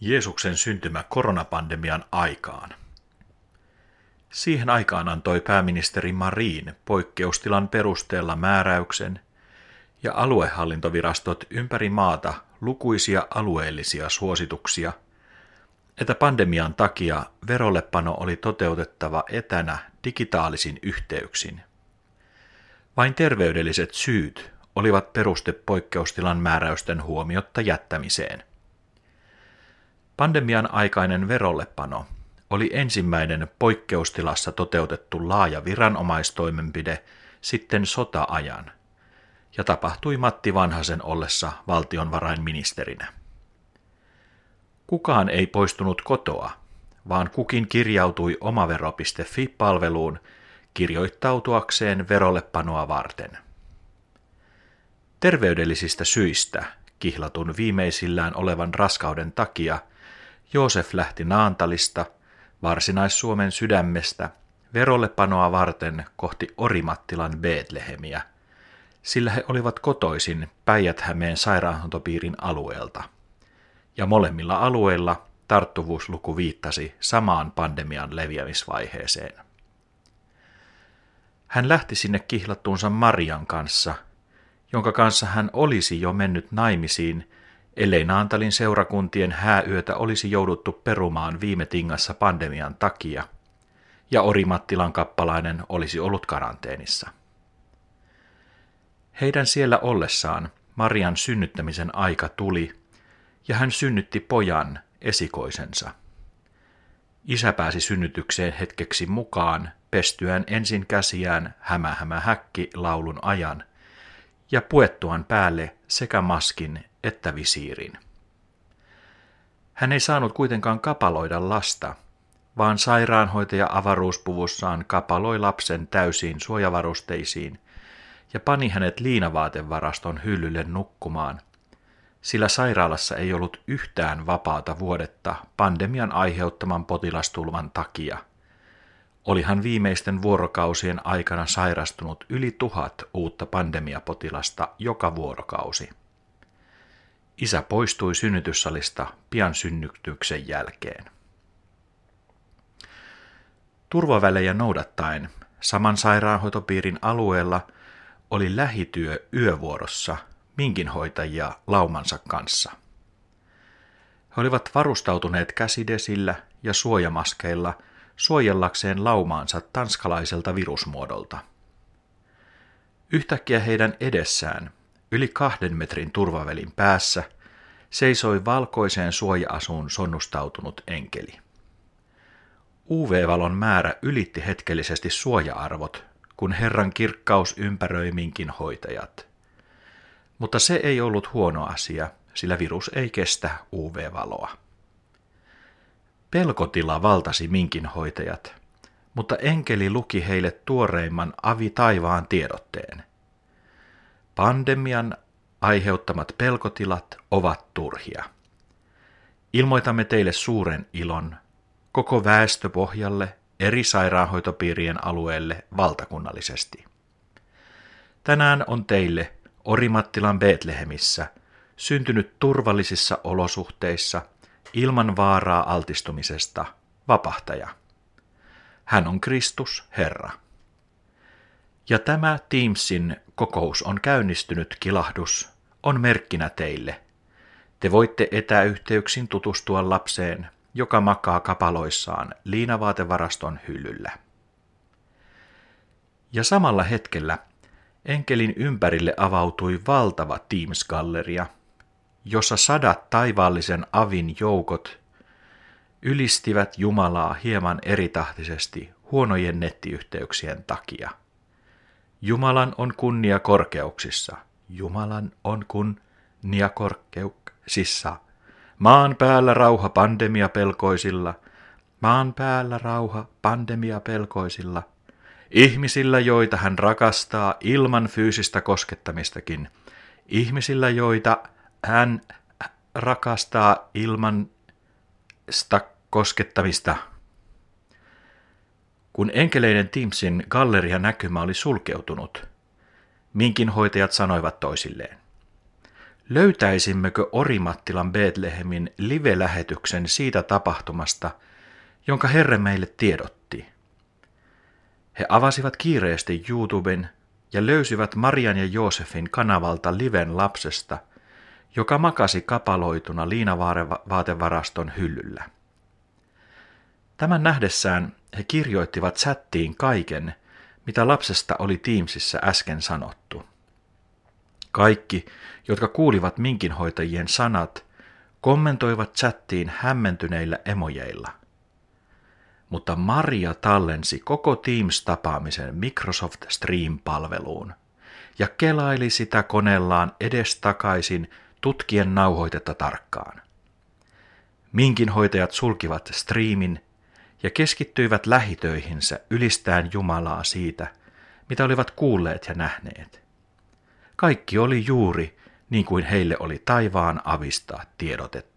Jeesuksen syntymä koronapandemian aikaan. Siihen aikaan antoi pääministeri Marin poikkeustilan perusteella määräyksen ja aluehallintovirastot ympäri maata lukuisia alueellisia suosituksia, että pandemian takia verollepano oli toteutettava etänä digitaalisin yhteyksin. Vain terveydelliset syyt olivat peruste poikkeustilan määräysten huomiotta jättämiseen. Pandemian aikainen verollepano oli ensimmäinen poikkeustilassa toteutettu laaja viranomaistoimenpide sitten sota-ajan ja tapahtui Matti Vanhasen ollessa valtionvarainministerinä. Kukaan ei poistunut kotoa, vaan kukin kirjautui omavero.fi-palveluun kirjoittautuakseen verollepanoa varten. Terveydellisistä syistä kihlatun viimeisillään olevan raskauden takia Joosef lähti Naantalista, Varsinais-Suomen sydämestä, verollepanoa varten kohti Orimattilan Beetlehemiä, sillä he olivat kotoisin Päijät-Hämeen sairaanhoitopiirin alueelta, ja molemmilla alueilla tarttuvuusluku viittasi samaan pandemian leviämisvaiheeseen. Hän lähti sinne kihlattuunsa Marian kanssa, jonka kanssa hän olisi jo mennyt naimisiin, ellei Naantalin seurakuntien hääyötä olisi jouduttu perumaan viime tingassa pandemian takia, ja Orimattilan kappalainen olisi ollut karanteenissa. Heidän siellä ollessaan Marian synnyttämisen aika tuli, ja hän synnytti pojan, esikoisensa. Isä pääsi synnytykseen hetkeksi mukaan, pestyään ensin käsiään hämähämähäkki laulun ajan, ja puettuaan päälle sekä maskin että visiirin. Hän ei saanut kuitenkaan kapaloida lasta, vaan sairaanhoitaja avaruuspuvussaan kapaloi lapsen täysiin suojavarusteisiin ja pani hänet liinavaatevaraston hyllylle nukkumaan, sillä sairaalassa ei ollut yhtään vapaata vuodetta pandemian aiheuttaman potilastulvan takia. Olihan viimeisten vuorokausien aikana sairastunut yli 1000 uutta pandemiapotilasta joka vuorokausi. Isä poistui synnytyssalista pian synnytyksen jälkeen. Turvavälejä noudattaen saman sairaanhoitopiirin alueella oli lähityö yövuorossa minkinhoitajia laumansa kanssa. He olivat varustautuneet käsidesillä ja suojamaskeilla suojellakseen laumaansa tanskalaiselta virusmuodolta. Yhtäkkiä heidän edessään, yli 2 metrin turvavälin päässä, seisoi valkoiseen suoja-asuun sonnustautunut enkeli. UV-valon määrä ylitti hetkellisesti suoja-arvot, kun Herran kirkkaus ympäröi minkin hoitajat. Mutta se ei ollut huono asia, sillä virus ei kestä UV-valoa. Pelkotila valtasi minkinhoitajat, mutta enkeli luki heille tuoreimman Avi taivaan tiedotteen. Pandemian aiheuttamat pelkotilat ovat turhia. Ilmoitamme teille suuren ilon koko väestöpohjalle eri sairaanhoitopiirien alueelle valtakunnallisesti. Tänään on teille Orimattilan Beetlehemissä syntynyt turvallisissa olosuhteissa ilman vaaraa altistumisesta vapahtaja. Hän on Kristus, Herra. Ja tämä Teamsin kokous on käynnistynyt kilahdus, on merkkinä teille. Te voitte etäyhteyksin tutustua lapseen, joka makaa kapaloissaan liinavaatevaraston hyllyllä. Ja samalla hetkellä enkelin ympärille avautui valtava Teams-galleria, jossa 100 taivaallisen avin joukot ylistivät Jumalaa hieman eritahtisesti huonojen nettiyhteyksien takia. Jumalan on kunnia korkeuksissa, Jumalan on kunnia korkeuksissa. Maan päällä rauha pandemiapelkoisilla, maan päällä rauha pandemiapelkoisilla. Ihmisillä, joita hän rakastaa ilman fyysistä koskettamistakin, ihmisillä, joita hän rakastaa ilman sitä koskettamista. Kun enkeleiden Teamsin gallerianäkymä oli sulkeutunut, minkinhoitajat sanoivat toisilleen: Löytäisimmekö Orimattilan Beetlehemin live-lähetyksen siitä tapahtumasta, jonka Herra meille tiedotti? He avasivat kiireesti YouTuben ja löysivät Marian ja Joosefin kanavalta liven lapsesta, joka makasi kapaloituna liinavaatevaraston hyllyllä. Tämän nähdessään he kirjoittivat chattiin kaiken, mitä lapsesta oli Teamsissa äsken sanottu. Kaikki, jotka kuulivat minkinhoitajien sanat, kommentoivat chattiin hämmentyneillä emojeilla. Mutta Maria tallensi koko Teams-tapaamisen Microsoft Stream-palveluun ja kelaili sitä koneellaan edestakaisin tutkien nauhoitetta tarkkaan. Minkinhoitajat sulkivat striimin ja keskittyivät lähitöihinsä ylistäen Jumalaa siitä, mitä olivat kuulleet ja nähneet. Kaikki oli juuri niin kuin heille oli taivaan avistaa tiedotettu.